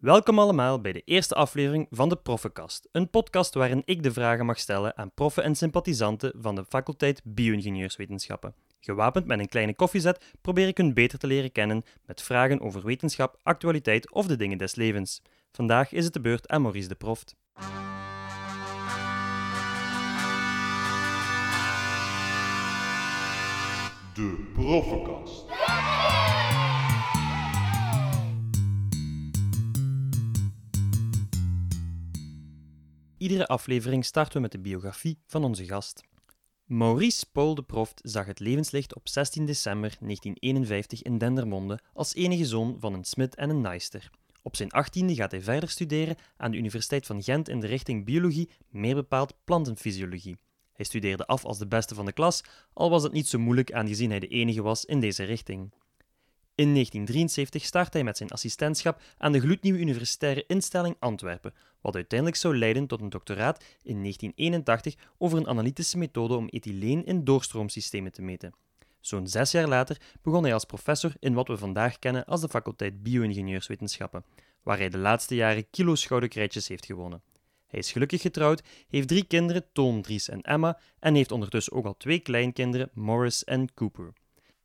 Welkom allemaal bij de eerste aflevering van de Proffenkast, een podcast waarin ik de vragen mag stellen aan proffen en sympathisanten van de faculteit Bio-ingenieurswetenschappen. Gewapend met een kleine koffiezet probeer ik hun beter te leren kennen met vragen over wetenschap, actualiteit of de dingen des levens. Vandaag is het de beurt aan Maurice de Proft. De Proffenkast. Iedere aflevering starten we met de biografie van onze gast. Maurice Paul de Proft zag het levenslicht op 16 december 1951 in Dendermonde als enige zoon van een smid en een naaister. Op zijn 18e gaat hij verder studeren aan de Universiteit van Gent in de richting biologie, meer bepaald plantenfysiologie. Hij studeerde af als de beste van de klas, al was het niet zo moeilijk aangezien hij de enige was in deze richting. In 1973 start hij met zijn assistentschap aan de gloednieuwe universitaire instelling Antwerpen, wat uiteindelijk zou leiden tot een doctoraat in 1981 over een analytische methode om ethyleen in doorstroomsystemen te meten. Zo'n 6 jaar later begon hij als professor in wat we vandaag kennen als de faculteit Bio-ingenieurswetenschappen, waar hij de laatste jaren kilo's gouden krijtjes heeft gewonnen. Hij is gelukkig getrouwd, heeft 3 kinderen, Toon, Dries en Emma, en heeft ondertussen ook al 2 kleinkinderen, Morris en Cooper.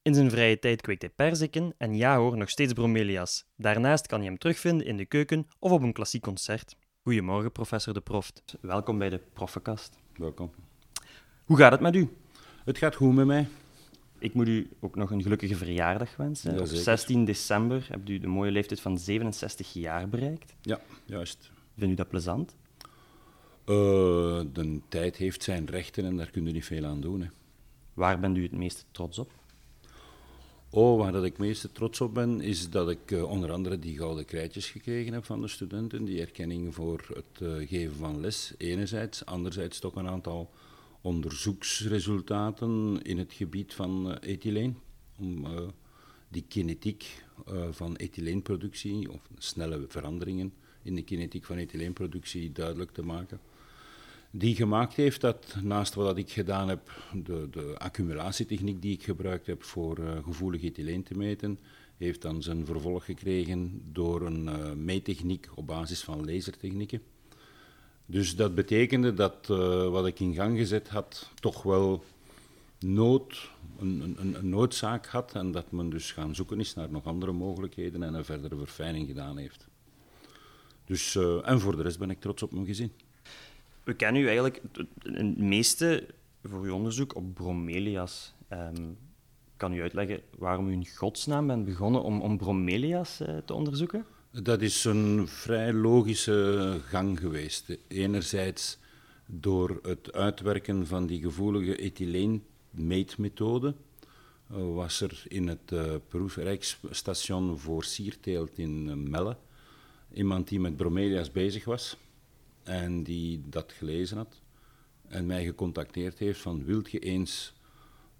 In zijn vrije tijd kweekt hij perziken en ja hoor, nog steeds bromelias. Daarnaast kan je hem terugvinden in de keuken of op een klassiek concert. Goedemorgen, professor de Proft. Welkom bij de Proffenkast. Welkom. Hoe gaat het met u? Het gaat goed met mij. Ik moet u ook nog een gelukkige verjaardag wensen. Ja, op 16 december hebt u de mooie leeftijd van 67 jaar bereikt. Ja, juist. Vindt u dat plezant? De tijd heeft zijn rechten en daar kun je niet veel aan doen. Hè. Waar bent u het meest trots op? Oh, waar dat ik meeste trots op ben, is dat ik onder andere die gouden krijtjes gekregen heb van de studenten. Die erkenning voor het geven van les, enerzijds. Anderzijds toch een aantal onderzoeksresultaten in het gebied van ethyleen. Om die kinetiek van ethyleenproductie, of snelle veranderingen in de kinetiek van ethyleenproductie duidelijk te maken. Die gemaakt heeft dat, naast wat ik gedaan heb, de accumulatietechniek die ik gebruikt heb voor gevoelig ethyleen te meten, heeft dan zijn vervolg gekregen door een meettechniek op basis van lasertechnieken. Dus dat betekende dat wat ik in gang gezet had, toch wel een noodzaak had en dat men dus gaan zoeken is naar nog andere mogelijkheden en een verdere verfijning gedaan heeft. Dus, en voor de rest ben ik trots op mijn gezin. We kennen u eigenlijk het meeste voor uw onderzoek op bromelias. Kan u uitleggen waarom u in godsnaam bent begonnen om bromelias te onderzoeken? Dat is een vrij logische gang geweest. Enerzijds door het uitwerken van die gevoelige ethyleenmeetmethode was er in het proefrijksstation voor sierteelt in Melle iemand die met bromelias bezig was. En die dat gelezen had en mij gecontacteerd heeft van wilt je eens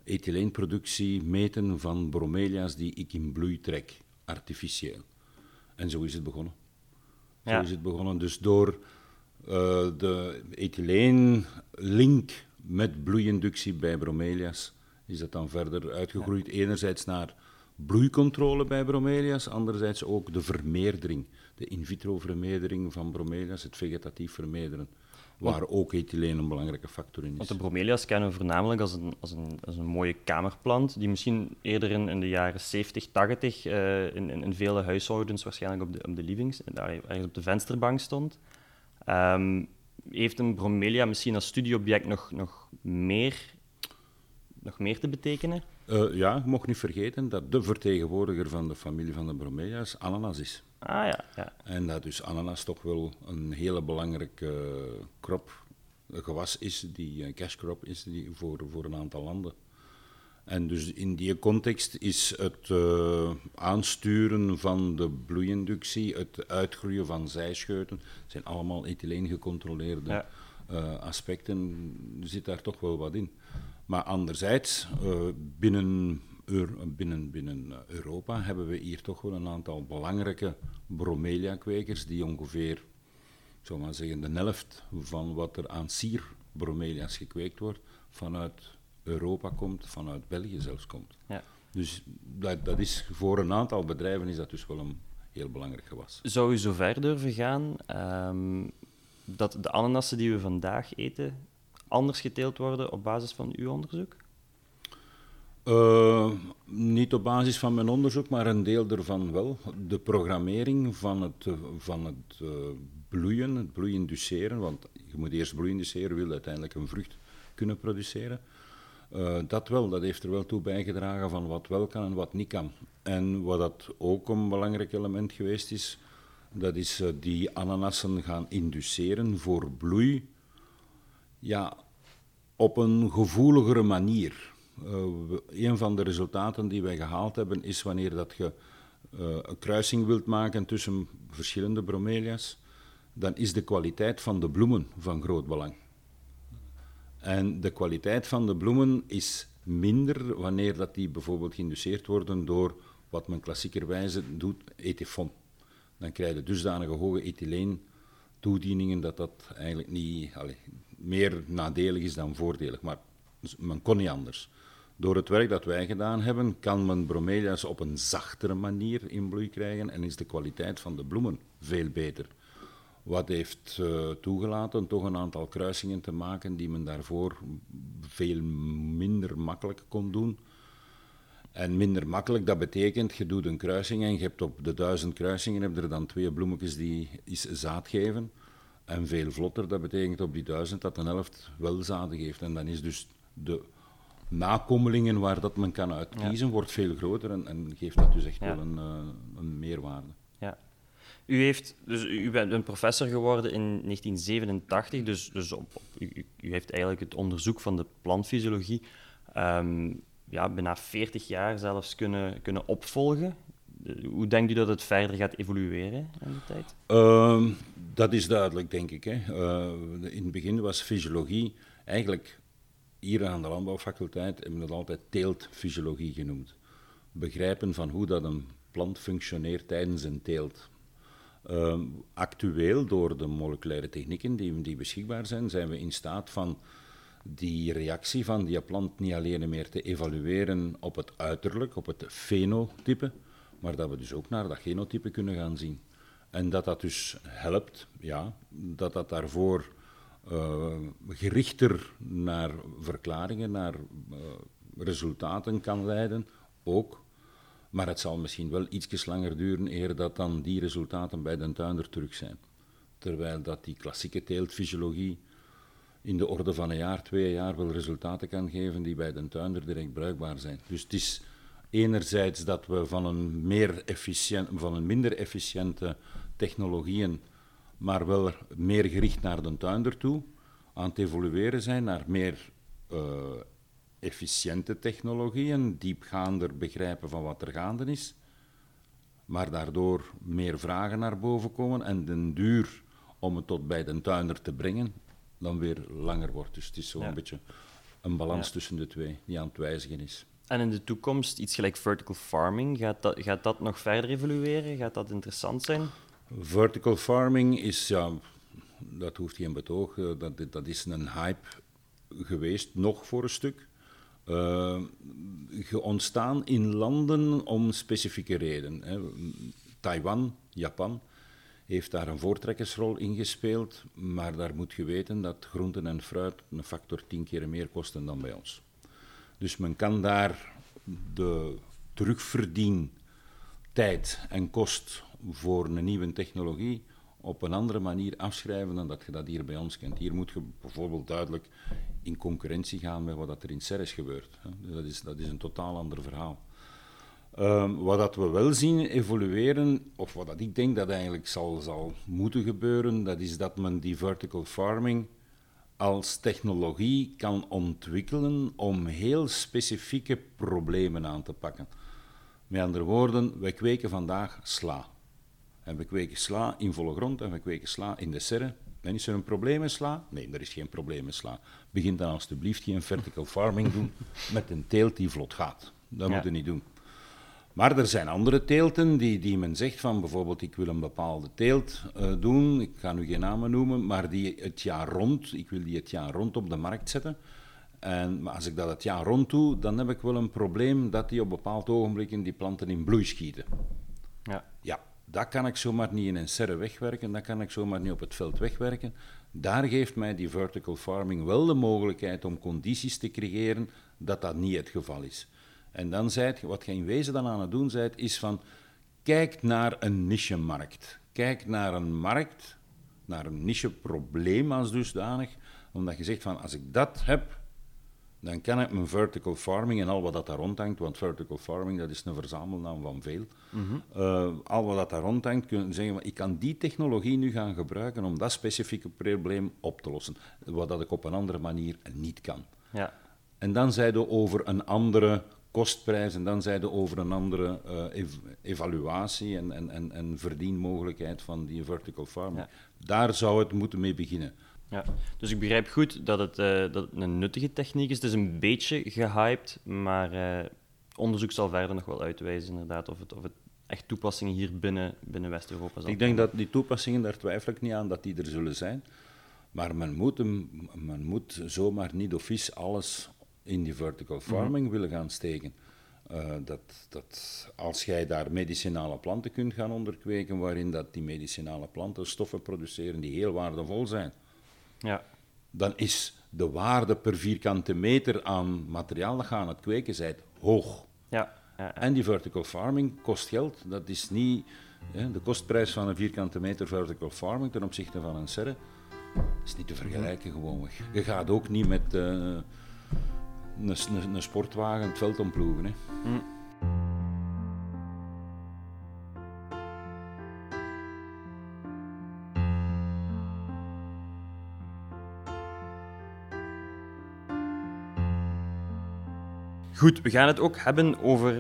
ethyleenproductie meten van bromelia's die ik in bloei trek, artificieel. En zo is het begonnen. Ja. Zo is het begonnen. Dus door de ethyleenlink met bloeiinductie bij bromelia's is dat dan verder uitgegroeid. Ja. Enerzijds naar bloeicontrole bij bromelia's, anderzijds ook de vermeerdering. De in vitro vermeerdering van bromelia's, het vegetatief vermeerderen, waar ook ethyleen een belangrijke factor in is. Want de bromelia's kennen we voornamelijk als een mooie kamerplant, die misschien eerder in de jaren 70, 80 in vele huishoudens waarschijnlijk op de livings, daar ergens op de vensterbank stond. Heeft een bromelia misschien als studieobject nog meer te betekenen? Ja, je mag niet vergeten dat de vertegenwoordiger van de familie van de bromelia's ananas is. Ah, ja, ja. En dat dus ananas toch wel een hele belangrijke gewas is, die cashcrop is die voor een aantal landen. En dus in die context is het aansturen van de bloeiinductie, het uitgroeien van zijscheuten, zijn allemaal ethyleen gecontroleerde aspecten, zit daar toch wel wat in. Maar anderzijds, binnen Europa hebben we hier toch wel een aantal belangrijke bromelia-kwekers die ongeveer, ik zou maar zeggen, de helft van wat er aan sierbromelia's gekweekt wordt, vanuit Europa komt, vanuit België zelfs komt. Ja. Dus dat is, voor een aantal bedrijven is dat dus wel een heel belangrijk gewas. Zou u zo ver durven gaan dat de ananassen die we vandaag eten anders geteeld worden op basis van uw onderzoek? Niet op basis van mijn onderzoek, maar een deel ervan wel. De programmering van het bloeien, het bloeiinduceren, want je moet eerst bloeiinduceren, wil uiteindelijk een vrucht kunnen produceren. Dat wel, dat heeft er wel toe bijgedragen van wat wel kan en wat niet kan. En wat dat ook een belangrijk element geweest is, dat is die ananassen gaan induceren voor bloei, ja, op een gevoeligere manier. Een van de resultaten die wij gehaald hebben is wanneer dat je een kruising wilt maken tussen verschillende bromelias, dan is de kwaliteit van de bloemen van groot belang. En de kwaliteit van de bloemen is minder wanneer dat die bijvoorbeeld geïnduceerd worden door wat men klassiekerwijze doet, etifon. Dan krijg je dusdanige hoge ethyleen-toedieningen dat eigenlijk niet meer nadelig is dan voordelig, maar men kon niet anders. Door het werk dat wij gedaan hebben, kan men bromelia's op een zachtere manier in bloei krijgen en is de kwaliteit van de bloemen veel beter. Wat heeft toegelaten toch een aantal kruisingen te maken die men daarvoor veel minder makkelijk kon doen. En minder makkelijk, dat betekent, je doet een kruising en je hebt op de 1000 kruisingen heb je er dan 2 bloemetjes die is zaad geven. En veel vlotter, dat betekent op die 1000 dat een helft wel zaden geeft. En dan is dus de nakomelingen waar dat men kan uitkiezen, wordt veel groter en geeft dat dus echt wel een meerwaarde. Ja. U bent een professor geworden in 1987, u heeft eigenlijk het onderzoek van de plantenfysiologie bijna 40 jaar zelfs kunnen opvolgen. Hoe denkt u dat het verder gaat evolueren in die tijd? Dat is duidelijk, denk ik. Hè. In het begin was fysiologie eigenlijk... Hier aan de landbouwfaculteit hebben we dat altijd teeltfysiologie genoemd. Begrijpen van hoe dat een plant functioneert tijdens een teelt. Actueel, door de moleculaire technieken die beschikbaar zijn, zijn we in staat van die reactie van die plant niet alleen meer te evalueren op het uiterlijk, op het fenotype, maar dat we dus ook naar dat genotype kunnen gaan zien. En dat dat dus helpt, ja, dat dat daarvoor... gerichter naar verklaringen, naar resultaten kan leiden, ook. Maar het zal misschien wel ietsjes langer duren eer dat dan die resultaten bij de tuinder terug zijn. Terwijl dat die klassieke teeltfysiologie in de orde van een jaar, 2 jaar wel resultaten kan geven die bij de tuinder direct bruikbaar zijn. Dus het is enerzijds dat we van een minder efficiënte technologieën maar wel meer gericht naar de tuinder toe, aan het evolueren zijn naar meer efficiënte technologieën, diepgaander begrijpen van wat er gaande is, maar daardoor meer vragen naar boven komen en den duur om het tot bij de tuinder te brengen, dan weer langer wordt. Dus het is zo'n beetje een balans tussen de twee die aan het wijzigen is. En in de toekomst, iets gelijk vertical farming, gaat dat nog verder evolueren? Gaat dat interessant zijn? Vertical farming is, ja, dat hoeft geen betoog, dat is een hype geweest, nog voor een stuk. Ontstaan in landen om specifieke redenen. Hè. Taiwan, Japan, heeft daar een voortrekkersrol in gespeeld, maar daar moet je weten dat groenten en fruit een factor 10 keer meer kosten dan bij ons. Dus men kan daar de terugverdientijd en kost voor een nieuwe technologie op een andere manier afschrijven dan dat je dat hier bij ons kent. Hier moet je bijvoorbeeld duidelijk in concurrentie gaan met wat er in Ceres gebeurt. Dat is een totaal ander verhaal. Wat dat we wel zien evolueren, of wat dat ik denk dat eigenlijk zal moeten gebeuren, dat is dat men die vertical farming als technologie kan ontwikkelen om heel specifieke problemen aan te pakken. Met andere woorden, wij kweken vandaag sla. En we kweken sla in volle grond en we kweken sla in de serre. En is er een probleem met sla? Nee, er is geen probleem met sla. Begin dan alstublieft geen vertical farming doen met een teelt die vlot gaat. Dat moet je niet doen. Maar er zijn andere teelten die men zegt van bijvoorbeeld ik wil een bepaalde teelt doen. Ik ga nu geen namen noemen, maar ik wil die het jaar rond op de markt zetten. Maar als ik dat het jaar rond doe, dan heb ik wel een probleem dat die op een bepaald ogenblik in die planten in bloei schieten. Ja. Dat kan ik zomaar niet in een serre wegwerken, dat kan ik zomaar niet op het veld wegwerken. Daar geeft mij die vertical farming wel de mogelijkheid om condities te creëren dat dat niet het geval is. En dan zijt, wat je in wezen dan aan het doen zijt, is van kijk naar een nichemarkt. Kijk naar een markt, naar een nicheprobleem als dusdanig, omdat je zegt van als ik dat heb, dan kan ik mijn vertical farming en al wat dat daar rondhangt, want vertical farming dat is een verzamelnaam van veel, al wat dat daar rondhangt, kunnen zeggen van ik kan die technologie nu gaan gebruiken om dat specifieke probleem op te lossen, wat dat ik op een andere manier niet kan. Ja. En dan zeiden we over een andere kostprijs en dan zeiden we over een andere evaluatie en verdienmogelijkheid van die vertical farming. Ja. Daar zou het moeten mee beginnen. Ja. Dus ik begrijp goed dat het een nuttige techniek is. Het is een beetje gehyped, maar onderzoek zal verder nog wel uitwijzen inderdaad of het echt toepassingen hier binnen West-Europa zal. Ik denk dat die toepassingen, daar twijfel ik niet aan, dat die er zullen zijn. Maar men moet zomaar niet of is alles in die vertical farming willen gaan steken. Dat als jij daar medicinale planten kunt gaan onderkweken, waarin dat die medicinale planten stoffen produceren die heel waardevol zijn. Ja. Dan is de waarde per vierkante meter aan materiaal dat je aan het kweken bent hoog. Ja. Ja. En die vertical farming kost geld. Dat is niet de kostprijs van een vierkante meter vertical farming ten opzichte van een serre. Is niet te vergelijken gewoonweg. Je gaat ook niet met een sportwagen het veld omploegen. Hè. Mm. Goed, we gaan het ook hebben over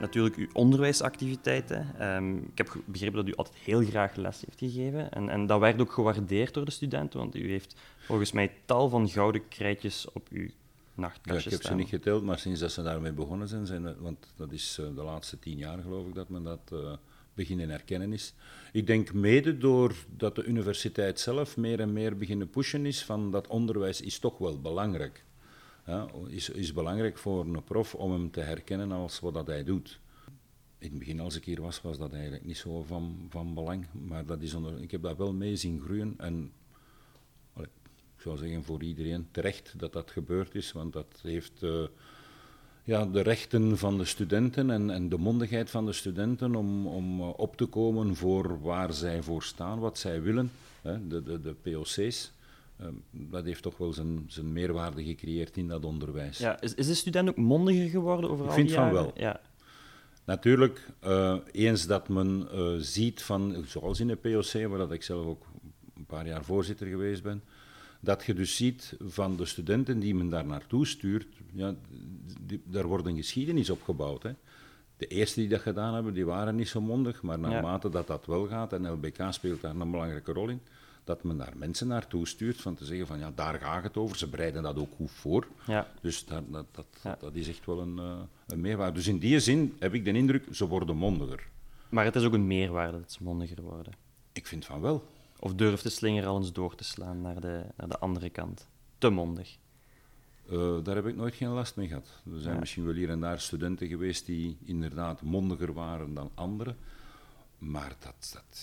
natuurlijk uw onderwijsactiviteiten. Ik heb begrepen dat u altijd heel graag les heeft gegeven. En dat werd ook gewaardeerd door de studenten, want u heeft volgens mij tal van gouden krijtjes op uw nachtkastje staan. Ja, ik heb ze niet geteld, maar sinds dat ze daarmee begonnen zijn, want dat is de laatste 10 jaar geloof ik dat men dat beginnen herkennen is. Ik denk mede doordat de universiteit zelf meer en meer beginnen pushen is van dat onderwijs is toch wel belangrijk. Ja, is belangrijk voor een prof om hem te herkennen als wat dat hij doet. In het begin, als ik hier was, was dat eigenlijk niet zo van belang. Maar dat is ik heb dat wel mee zien groeien. En ik zou zeggen voor iedereen terecht dat dat gebeurd is. Want dat heeft de rechten van de studenten en de mondigheid van de studenten om op te komen voor waar zij voor staan, wat zij willen. Hè, de POC's. Dat heeft toch wel zijn meerwaarde gecreëerd in dat onderwijs. Ja, is de student ook mondiger geworden over al die jaren? Ik vind van wel. Ja. Natuurlijk, eens dat men ziet van, zoals in de POC, waar dat ik zelf ook een paar jaar voorzitter geweest ben, dat je dus ziet van de studenten die men daar naartoe stuurt, ja, daar wordt een geschiedenis opgebouwd, hè. De eerste die dat gedaan hebben, die waren niet zo mondig, maar naarmate dat wel gaat, en LBK speelt daar een belangrijke rol in, dat men daar mensen naartoe stuurt van te zeggen van ja, daar gaat het over, ze bereiden dat ook goed voor. Ja. Dus dat is echt wel een meerwaarde. Dus in die zin heb ik de indruk, ze worden mondiger. Maar het is ook een meerwaarde dat ze mondiger worden? Ik vind van wel. Of durft de slinger al eens door te slaan naar de andere kant? Te mondig? Daar heb ik nooit geen last mee gehad. Er zijn misschien wel hier en daar studenten geweest die inderdaad mondiger waren dan anderen. Maar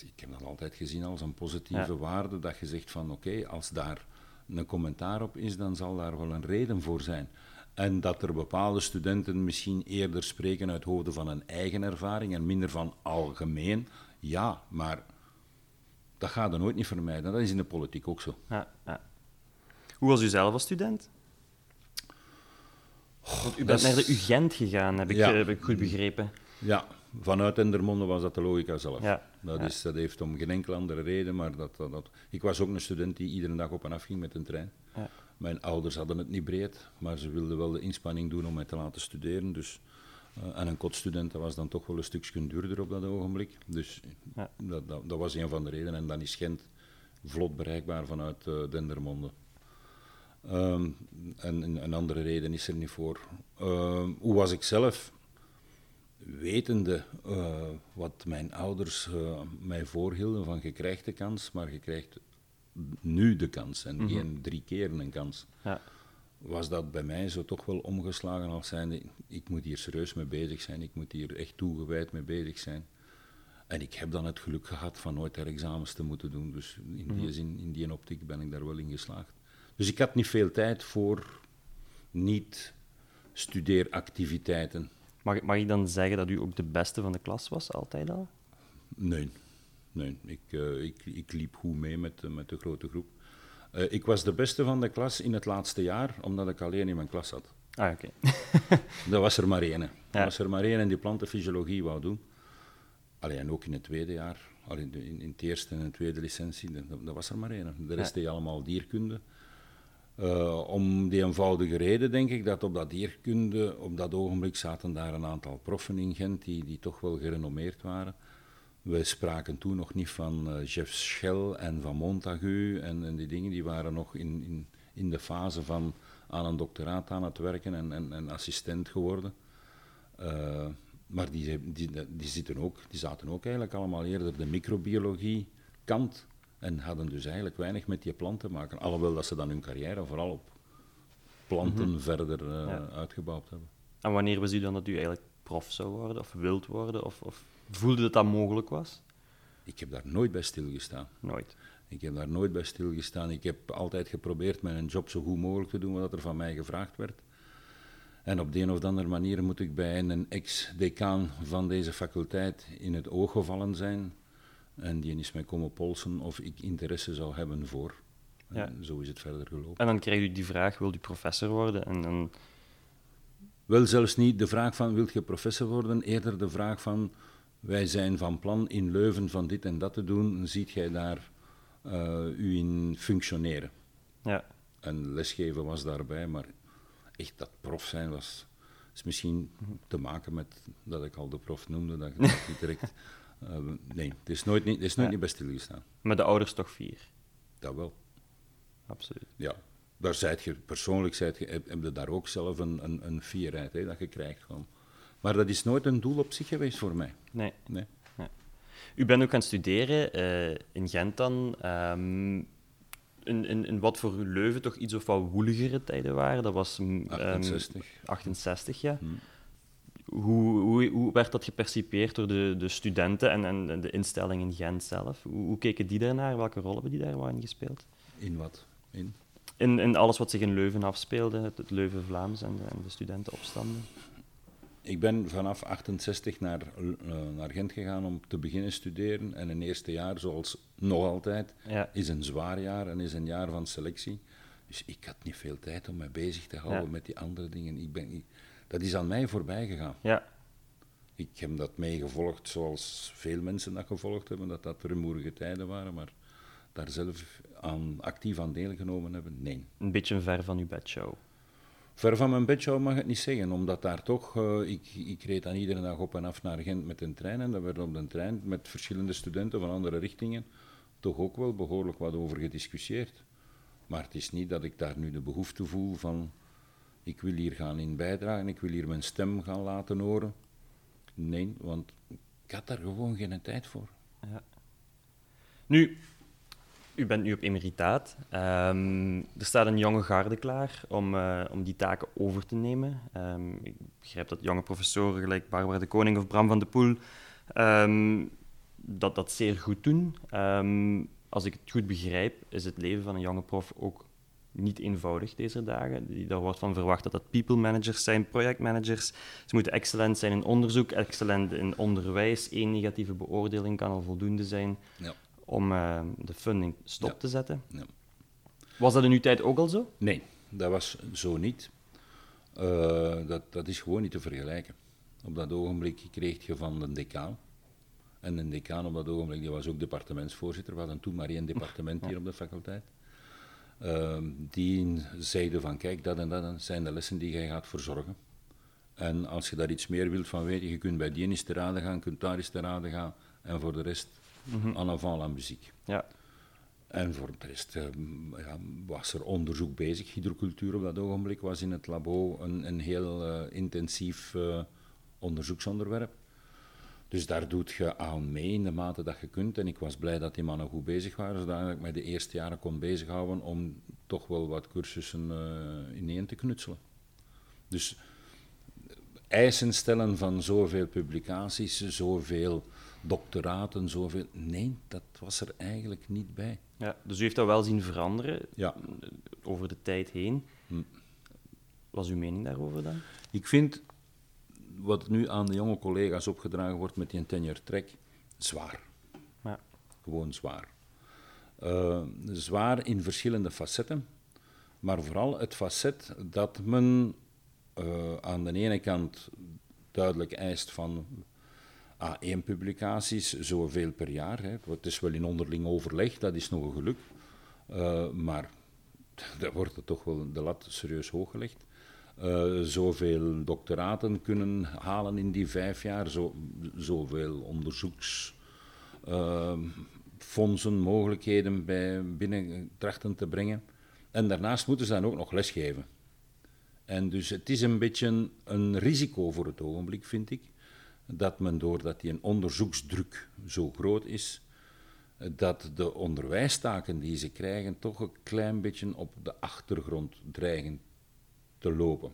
ik heb dat altijd gezien als een positieve waarde, dat je zegt van oké, als daar een commentaar op is, dan zal daar wel een reden voor zijn. En dat er bepaalde studenten misschien eerder spreken uit hoofde van hun eigen ervaring en minder van algemeen, ja, maar dat gaat er nooit niet vermijden. Dat is in de politiek ook zo. Ja, ja. Hoe was u zelf als student? Want u bent naar de UGent gegaan, heb ik goed begrepen. Ja. Vanuit Dendermonde was dat de logica zelf. Ja, dat heeft om geen enkele andere reden, maar ik was ook een student die iedere dag op en af ging met een trein. Ja. Mijn ouders hadden het niet breed, maar ze wilden wel de inspanning doen om mij te laten studeren. Dus, en een kotstudent was dan toch wel een stukje duurder op dat ogenblik. Dus dat was een van de redenen. En dan is Gent vlot bereikbaar vanuit Dendermonde. En een andere reden is er niet voor. Hoe was ik zelf? Wetende wat mijn ouders mij voorhielden van je krijgt de kans, maar je krijgt nu de kans en geen 3 keer een kans, was dat bij mij zo toch wel omgeslagen als zijnde, ik moet hier serieus mee bezig zijn, ik moet hier echt toegewijd mee bezig zijn. En ik heb dan het geluk gehad van nooit herexamens te moeten doen. Dus die zin, in die optiek ben ik daar wel in geslaagd. Dus ik had niet veel tijd voor niet-studeeractiviteiten. Mag ik dan zeggen dat u ook de beste van de klas was, altijd al? Nee. Ik liep goed mee met de grote groep. Ik was de beste van de klas in het laatste jaar, omdat ik alleen in mijn klas zat. Ah, oké. Dat was er maar één. En die plantenfysiologie wou doen. Allee, en ook in het tweede jaar, in het eerste en het tweede licentie, dat was er maar één. De rest deed allemaal dierkunde. Om die eenvoudige reden, denk ik, dat op dat dierkunde, op dat ogenblik zaten daar een aantal proffen in Gent die toch wel gerenommeerd waren. Wij spraken toen nog niet van Jeff Schell en van Montagu en die dingen, die waren nog in de fase van aan een doctoraat aan het werken en assistent geworden. Maar die zaten ook eigenlijk allemaal eerder de microbiologie kant en hadden dus eigenlijk weinig met die planten te maken. Alhoewel dat ze dan hun carrière vooral op planten verder uitgebouwd hebben. En wanneer was u dan dat u eigenlijk prof zou worden of wilt worden? Of voelde dat mogelijk was? Ik heb daar nooit bij stilgestaan. Nooit? Ik heb daar nooit bij stilgestaan. Ik heb altijd geprobeerd mijn job zo goed mogelijk te doen wat er van mij gevraagd werd. En op de een of andere manier moet ik bij een ex-decaan van deze faculteit in het oog gevallen zijn. En die is mij komen polsen of ik interesse zou hebben voor. Ja. En zo is het verder gelopen. En dan krijg je die vraag, wil u professor worden? En dan... Wel, zelfs niet de vraag van, wilt je professor worden? Eerder de vraag van, wij zijn van plan in Leuven van dit en dat te doen. Ziet jij daar u in functioneren? Ja. En lesgeven was daarbij, maar... Echt, dat prof zijn is misschien te maken met dat ik al de prof noemde, dat ik niet direct... nee, het is nooit niet bij stilgestaan. Maar de ouders toch fier? Dat wel. Absoluut. Ja, daar heb je daar ook zelf een fierheid, hè, dat je krijgt. Gewoon. Maar dat is nooit een doel op zich geweest voor mij. Nee. U bent ook gaan studeren in Gent dan... In wat voor Leuven toch iets of wat woeligere tijden waren, dat was 68, ja. Hoe werd dat gepercipieerd door de studenten en de instelling in Gent zelf? Hoe keken die daarnaar? Welke rol hebben die daar waren gespeeld? In wat? In alles wat zich in Leuven afspeelde, het Leuven-Vlaams en de studentenopstanden. Ik ben vanaf 68 naar Gent gegaan om te beginnen studeren. En een eerste jaar, zoals nog altijd, is een zwaar jaar en is een jaar van selectie. Dus ik had niet veel tijd om me bezig te houden met die andere dingen. Dat is aan mij voorbij gegaan. Ja. Ik heb dat meegevolgd zoals veel mensen dat gevolgd hebben, dat rumoerige tijden waren, maar daar zelf actief aan deelgenomen hebben, nee. Een beetje ver van uw bedshow. Ver van mijn bedshow mag ik het niet zeggen, omdat daar toch... Ik reed dan iedere dag op en af naar Gent met een trein en daar werd op de trein met verschillende studenten van andere richtingen toch ook wel behoorlijk wat over gediscussieerd. Maar het is niet dat ik daar nu de behoefte voel van ik wil hier gaan in bijdragen, ik wil hier mijn stem gaan laten horen. Nee, want ik had daar gewoon geen tijd voor. Ja. Nu... U bent nu op emeritaat. Er staat een jonge garde klaar om die taken over te nemen. Ik begrijp dat jonge professoren, gelijk Barbara de Koning of Bram van de Poel, dat zeer goed doen. Als ik het goed begrijp, is het leven van een jonge prof ook niet eenvoudig deze dagen. Daar wordt van verwacht dat people managers zijn, projectmanagers. Ze moeten excellent zijn in onderzoek, excellent in onderwijs. 1 negatieve beoordeling kan al voldoende zijn. Ja. Om de funding stop te zetten. Ja. Was dat in uw tijd ook al zo? Nee, dat was zo niet. Dat is gewoon niet te vergelijken. Op dat ogenblik kreeg je van de decaan. En de decaan op dat ogenblik die was ook departementsvoorzitter. We hadden toen maar 1 departement hier op de faculteit. Die zeiden van kijk, dat en dat zijn de lessen die jij gaat verzorgen. En als je daar iets meer wilt van weten, je kunt bij die eens te raden gaan, kunt daar eens te raden gaan en voor de rest... en avant aan muziek. Ja. En voor de rest was er onderzoek bezig. Hydrocultuur op dat ogenblik was in het labo een heel intensief onderzoeksonderwerp. Dus daar doet je aan mee in de mate dat je kunt. En ik was blij dat die mannen goed bezig waren, zodat ik mij de eerste jaren kon bezighouden om toch wel wat cursussen ineen te knutselen. Dus eisen stellen van zoveel publicaties, zoveel... doctoraat en zoveel. Nee, dat was er eigenlijk niet bij. Ja, dus u heeft dat wel zien veranderen over de tijd heen. Was uw mening daarover dan? Ik vind wat nu aan de jonge collega's opgedragen wordt met die tenure track, zwaar. Ja. Gewoon zwaar. Zwaar in verschillende facetten, maar vooral het facet dat men aan de ene kant duidelijk eist van A1-publicaties, zoveel per jaar. Hè. Het is wel in onderling overleg, dat is nog een geluk, maar daar wordt er toch wel de lat serieus hoog gelegd. Zoveel doctoraten kunnen halen in die 5 jaar, zoveel onderzoeksfondsen, mogelijkheden binnen trachten te brengen. En daarnaast moeten ze dan ook nog lesgeven. En dus het is een beetje een risico voor het ogenblik, vind ik, dat men doordat die een onderzoeksdruk zo groot is, dat de onderwijstaken die ze krijgen toch een klein beetje op de achtergrond dreigen te lopen.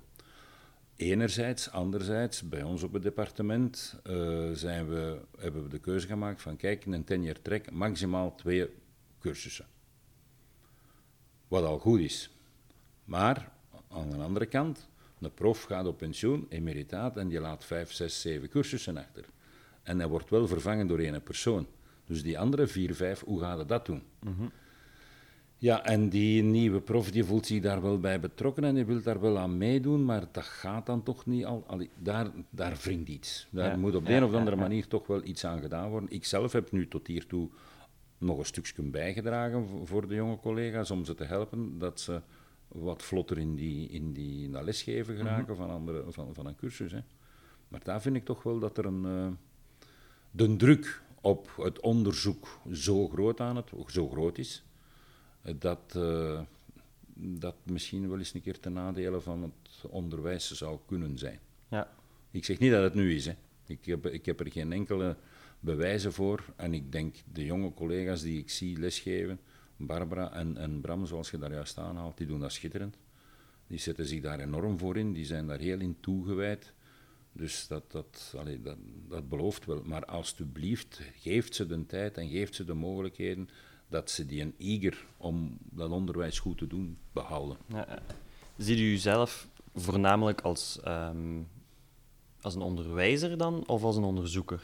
Enerzijds, anderzijds, bij ons op het departement hebben we de keuze gemaakt van kijk, in een tenure track maximaal 2 cursussen. Wat al goed is. Maar aan de andere kant, een prof gaat op pensioen, emeritaat, en die laat 5, 6, 7 cursussen achter. En hij wordt wel vervangen door één persoon. Dus die andere 4, 5, hoe gaat hij dat doen? Mm-hmm. Ja, en die nieuwe prof die voelt zich daar wel bij betrokken en die wil daar wel aan meedoen, maar dat gaat dan toch niet al. Daar wringt iets. Daar moet op de een of andere manier toch wel iets aan gedaan worden. Ik zelf heb nu tot hiertoe nog een stukje bijgedragen voor de jonge collega's om ze te helpen dat ze wat vlotter in dat lesgeven geraken van een cursus. Hè. Maar daar vind ik toch wel dat er de druk op het onderzoek zo groot is, dat misschien wel eens een keer ten nadele van het onderwijs zou kunnen zijn. Ja. Ik zeg niet dat het nu is. Hè. Ik heb er geen enkele bewijzen voor. En ik denk, de jonge collega's die ik zie lesgeven, Barbara en Bram, zoals je daar juist aanhaalt, die doen dat schitterend. Die zetten zich daar enorm voor in, die zijn daar heel in toegewijd. Dus dat belooft wel. Maar alstublieft, geeft ze de tijd en geeft ze de mogelijkheden dat ze die een eager om dat onderwijs goed te doen behouden. Ja, ziet u zelf voornamelijk als een onderwijzer dan of als een onderzoeker?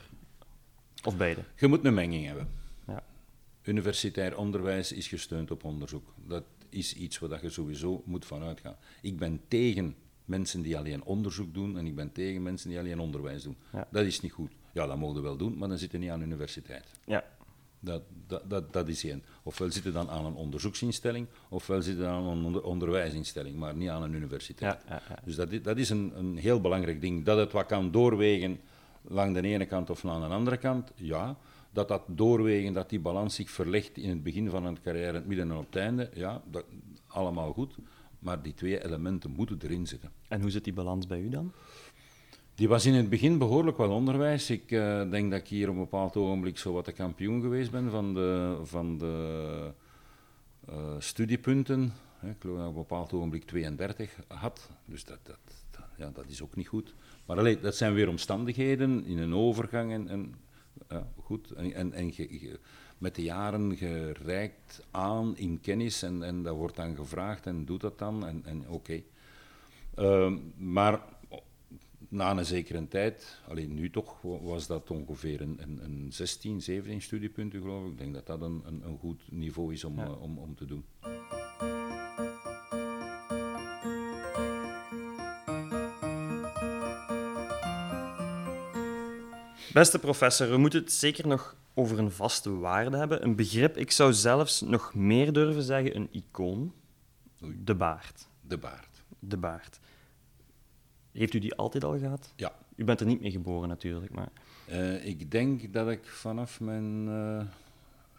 Of beide? Je moet een menging hebben. Ja. Universitair onderwijs is gesteund op onderzoek. Dat is iets waar je sowieso moet van uitgaan. Ik ben tegen mensen die alleen onderzoek doen en ik ben tegen mensen die alleen onderwijs doen. Ja. Dat is niet goed. Ja, dat mogen we wel doen, maar dan zitten niet aan de universiteit. Ja. Dat is één. Ofwel zitten dan aan een onderzoeksinstelling, ofwel zitten dan aan een onderwijsinstelling, maar niet aan een universiteit. Ja, ja, ja. Dus dat is een heel belangrijk ding. Dat het wat kan doorwegen langs de ene kant of aan de andere kant, ja. Dat doorwegen, dat die balans zich verlegt in het begin van een carrière, in het midden en op het einde, ja, dat, allemaal goed. Maar die 2 elementen moeten erin zitten. En hoe zit die balans bij u dan? Die was in het begin behoorlijk wat onderwijs. Ik denk dat ik hier op een bepaald ogenblik zo wat de kampioen geweest ben van de studiepunten. Ik geloof dat ik op een bepaald ogenblik 32 had. Dus dat is ook niet goed. Maar allee, dat zijn weer omstandigheden in een overgang. Goed. En met de jaren gereikt aan in kennis en dat wordt dan gevraagd en doet dat dan. Oké. Maar na een zekere tijd, alleen nu toch, was dat ongeveer een 16, 17 studiepunten, geloof ik. Ik denk dat dat een goed niveau is om te doen. Beste professor, we moeten het zeker nog over een vaste waarde hebben. Een begrip, ik zou zelfs nog meer durven zeggen, een icoon. Oei. De baard. Heeft u die altijd al gehad? Ja. U bent er niet mee geboren natuurlijk, maar... ik denk dat ik vanaf mijn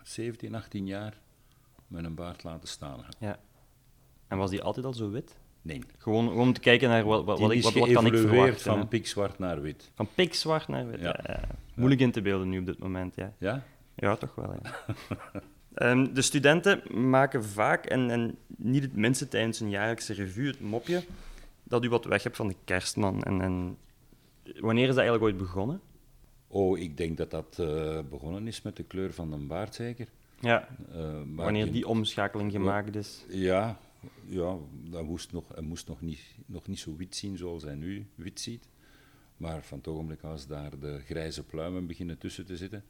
17, 18 jaar met een baard laten staan heb. Ja. En was die altijd al zo wit? Nee. Gewoon om te kijken naar wat kan ik verwachten. Van pikzwart naar wit. Van pikzwart naar wit, ja. Moeilijk in te beelden nu op dit moment, ja. Ja? Ja, toch wel, ja. De studenten maken vaak, en niet het minste tijdens een jaarlijkse revue, het mopje... dat u wat weg hebt van de kerstman. En wanneer is dat eigenlijk ooit begonnen? Oh, ik denk dat dat begonnen is met de kleur van de baard, zeker. Ja, wanneer die omschakeling gemaakt is. Ja, ja, dat moest nog niet zo wit zien zoals hij nu wit ziet. Maar van het ogenblik als daar de grijze pluimen beginnen tussen te zitten,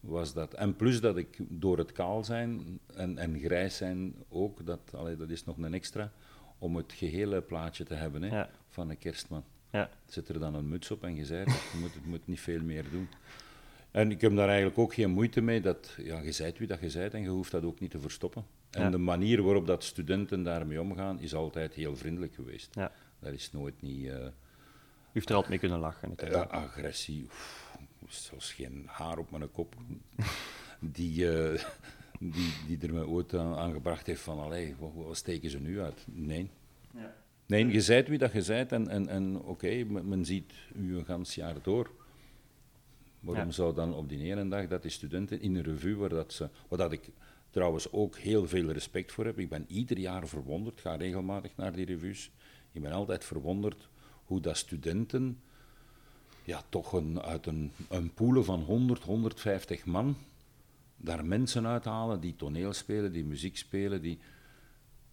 was dat... En plus dat ik door het kaal zijn en grijs zijn ook, dat is nog een extra, om het gehele plaatje te hebben hè, van een kerstman. Ja. Zet er dan een muts op en je zei, je moet niet veel meer doen. En ik heb daar eigenlijk ook geen moeite mee, dat ja, je zijt wie dat je zijt en je hoeft dat ook niet te verstoppen. En de manier waarop dat studenten daarmee omgaan, is altijd heel vriendelijk geweest. Ja. Dat is nooit niet... U heeft er altijd mee kunnen lachen. Agressie, zelfs geen haar op mijn kop, die er mij ooit aan gebracht heeft van, allee, wat steken ze nu uit? Nee. Ja. Nee, je zijt wie dat je zijt en oké, men ziet u een gans jaar door. Waarom zou dan op die ene dag dat die studenten in een revue, waar ik trouwens ook heel veel respect voor heb, ik ben ieder jaar verwonderd, ga regelmatig naar die revues, ik ben altijd verwonderd hoe dat studenten, ja toch uit een poelen van 100, 150 man, daar mensen uithalen die toneel spelen, die muziek spelen,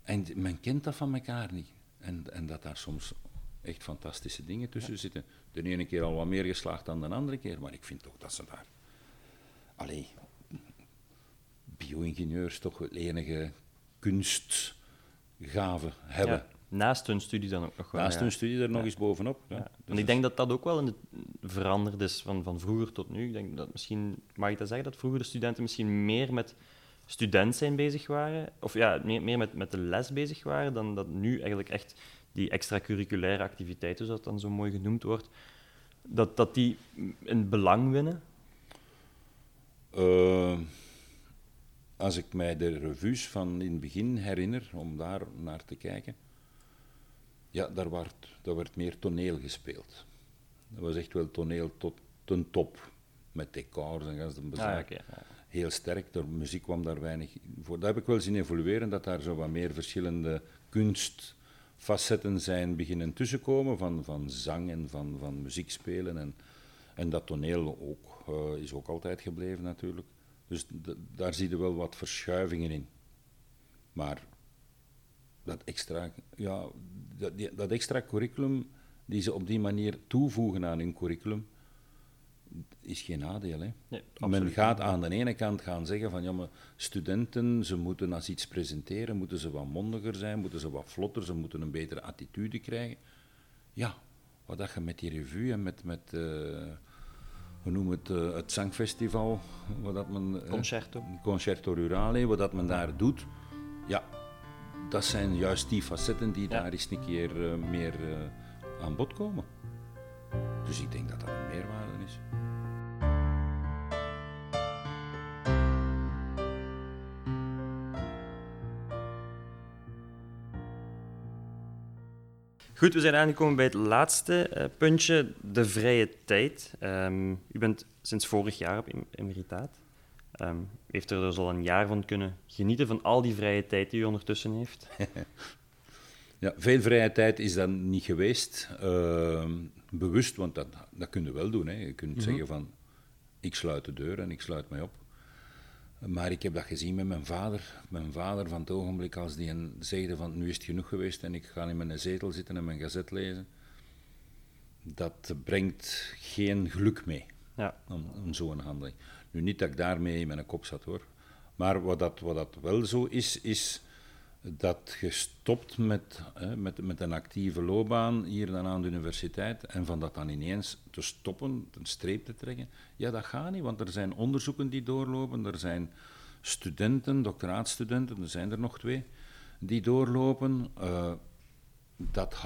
en men kent dat van elkaar niet. En dat daar soms echt fantastische dingen tussen zitten. De ene keer al wat meer geslaagd dan de andere keer, maar ik vind toch dat ze daar... Allee, bio-ingenieurs toch het enige kunstgave hebben. Ja, naast hun studie dan ook nog wel. Naast hun studie er nog eens bovenop. Ja. Ja. Dus want ik denk dat dat ook wel veranderd is van vroeger tot nu. Ik denk dat misschien, mag ik dat zeggen, dat vroeger de studenten misschien meer met... student zijn bezig waren, of ja, meer met de les bezig waren, dan dat nu eigenlijk echt die extracurriculaire activiteiten, zoals dat dan zo mooi genoemd wordt, dat die in belang winnen? Als ik mij de revues van in het begin herinner, om daar naar te kijken, ja, daar werd meer toneel gespeeld. Dat was echt wel toneel tot ten top, met decors en gans de bezaak. Okay. Heel sterk, de muziek kwam daar weinig voor. Dat heb ik wel zien evolueren, dat daar zo wat meer verschillende kunstfacetten zijn beginnen tussenkomen, van zang en van muziek spelen. En dat toneel ook, is ook altijd gebleven natuurlijk. Dus daar zie je wel wat verschuivingen in. Maar dat extra curriculum, die ze op die manier toevoegen aan hun curriculum, is geen nadeel. Hè? Nee, men gaat aan de ene kant gaan zeggen van ja, maar studenten, ze moeten als iets presenteren, moeten ze wat mondiger zijn, moeten ze wat vlotter, ze moeten een betere attitude krijgen. Ja, wat dat je met die revue en met we noemen het zangfestival, wat dat men... Concerto Rurale, wat dat men daar doet. Ja, dat zijn juist die facetten die daar eens een keer meer aan bod komen. Dus ik denk dat dat een meerwaarde is. Goed, we zijn aangekomen bij het laatste puntje, de vrije tijd. U bent sinds vorig jaar op emeritaat. U heeft er dus al een jaar van kunnen genieten, van al die vrije tijd die u ondertussen heeft. Ja, veel vrije tijd is dan niet geweest, bewust, want dat kun je wel doen. Hè. Je kunt zeggen van, ik sluit de deur en ik sluit mij op. Maar ik heb dat gezien met mijn vader. Mijn vader van het ogenblik als die zegde van, nu is het genoeg geweest en ik ga in mijn zetel zitten en mijn gazet lezen. Dat brengt geen geluk mee, om zo'n handeling. Nu, niet dat ik daarmee in mijn kop zat, hoor. Maar wat dat wel zo is... dat je stopt met een actieve loopbaan hier dan aan de universiteit en van dat dan ineens te stoppen, een streep te trekken, ja, dat gaat niet, want er zijn onderzoeken die doorlopen, er zijn studenten, doctoraatstudenten, er zijn er nog 2, die doorlopen. Dat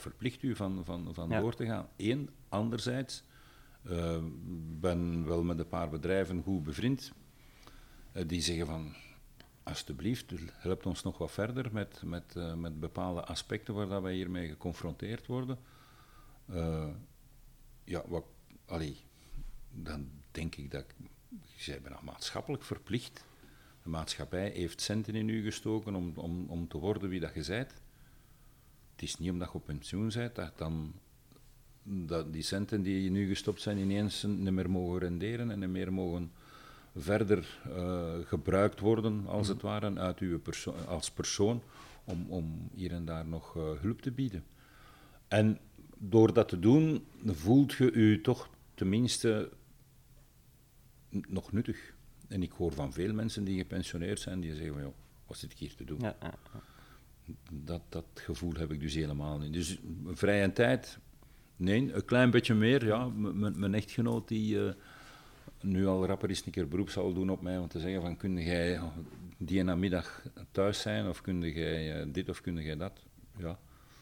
verplicht u van door te gaan. Anderzijds, ben wel met een paar bedrijven goed bevriend, die zeggen van... Alsjeblieft, helpt ons nog wat verder met bepaalde aspecten waar dat wij hiermee geconfronteerd worden. Dan denk ik dat... Zij ben nog maatschappelijk verplicht. De maatschappij heeft centen in u gestoken om te worden wie dat je bent. Het is niet omdat je op pensioen bent dat dan dat die centen die nu gestopt zijn ineens niet meer mogen renderen en niet meer mogen verder gebruikt worden, als het ware, uit uw als persoon, om hier en daar nog hulp te bieden. En door dat te doen, voelt je u toch tenminste nog nuttig. En ik hoor van veel mensen die gepensioneerd zijn, die zeggen, joh, wat zit ik hier te doen? Ja. Dat gevoel heb ik dus helemaal niet. Dus vrije tijd, nee, een klein beetje meer. Ja, mijn echtgenoot die nu al rapper eens een keer beroep zal doen op mij om te zeggen van, kun jij die namiddag thuis zijn of kun jij dit of kun jij dat? Ja.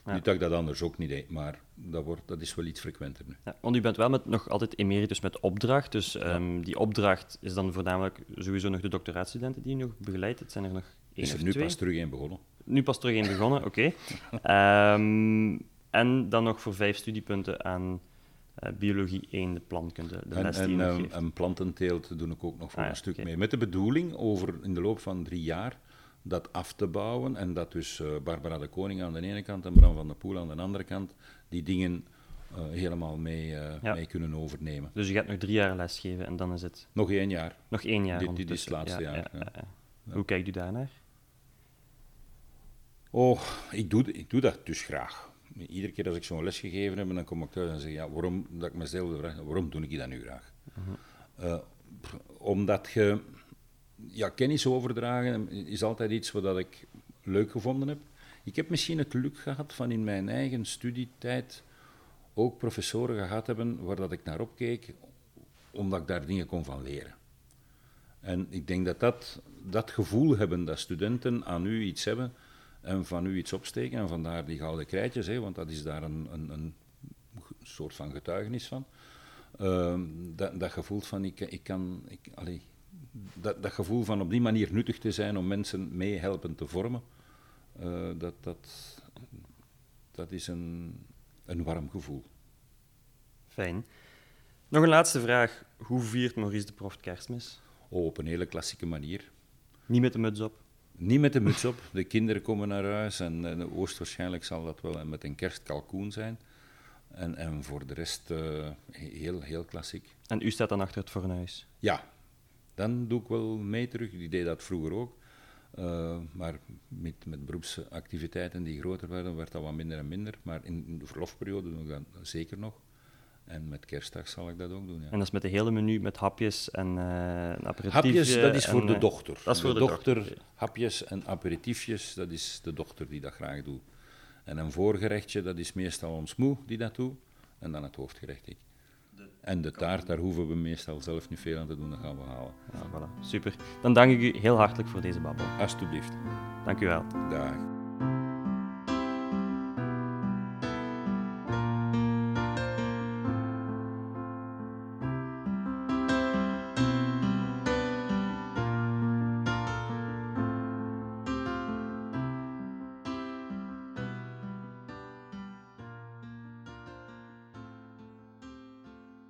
Ja. Niet dat ik dat anders ook niet deed, maar dat is wel iets frequenter nu. Ja, want u bent wel nog altijd emeritus met opdracht, dus die opdracht is dan voornamelijk sowieso nog de doctoraatstudenten die u nog begeleidt. Het zijn er nog één of twee. Is er nu pas terug één begonnen. Nu pas terug één begonnen, oké. Okay. En dan nog voor 5 studiepunten aan biologie 1, de plantkunde, de les die u nog geeft. En plantenteelt doe ik ook nog voor een stuk mee. Met de bedoeling over in de loop van 3 jaar... dat af te bouwen en dat dus Barbara de Koning aan de ene kant en Bram van der Poel aan de andere kant die dingen helemaal mee kunnen overnemen. Dus je gaat nog 3 jaar lesgeven en dan is het... Nog 1 jaar. Nog 1 jaar. Dit is het laatste jaar. Ja. Hoe kijkt u daarnaar? Oh, ik doe dat dus graag. Iedere keer als ik zo'n les gegeven heb, dan kom ik thuis en zeg waarom doe ik dat nu graag? Uh-huh. Omdat je... Ja, kennis overdragen is altijd iets wat ik leuk gevonden heb. Ik heb misschien het geluk gehad van in mijn eigen studietijd ook professoren gehad hebben waar dat ik naar opkeek, omdat ik daar dingen kon van leren. En ik denk dat gevoel hebben dat studenten aan u iets hebben en van u iets opsteken, en vandaar die gouden krijtjes, want dat is daar een soort van getuigenis van. Dat gevoel van dat gevoel van op die manier nuttig te zijn om mensen meehelpen te vormen, dat is een warm gevoel. Fijn. Nog een laatste vraag. Hoe viert Maurice de Proft Kerstmis? Oh, op een hele klassieke manier. Niet met de muts op? Niet met de muts op. De kinderen komen naar huis en hoogstwaarschijnlijk zal dat wel met een kerstkalkoen zijn. En voor de rest heel, heel klassiek. En u staat dan achter het fornuis? Ja. Dan doe ik wel mee terug. Ik deed dat vroeger ook. Maar met beroepsactiviteiten die groter werden, werd dat wat minder en minder. Maar in de verlofperiode doe ik dat zeker nog. En met kerstdag zal ik dat ook doen. Ja. En dat is met de hele menu, met hapjes en aperitiefjes? Hapjes, dat is voor de dochter. Dat is voor de dochter. Hapjes en aperitiefjes, dat is de dochter die dat graag doet. En een voorgerechtje, dat is meestal ons moe die dat doet. En dan het hoofdgerecht, ik. En de taart, daar hoeven we meestal zelf niet veel aan te doen, dat gaan we halen. Ja, voilà. Super. Dan dank ik u heel hartelijk voor deze babbel. Alsjeblieft. Dank u wel. Dag.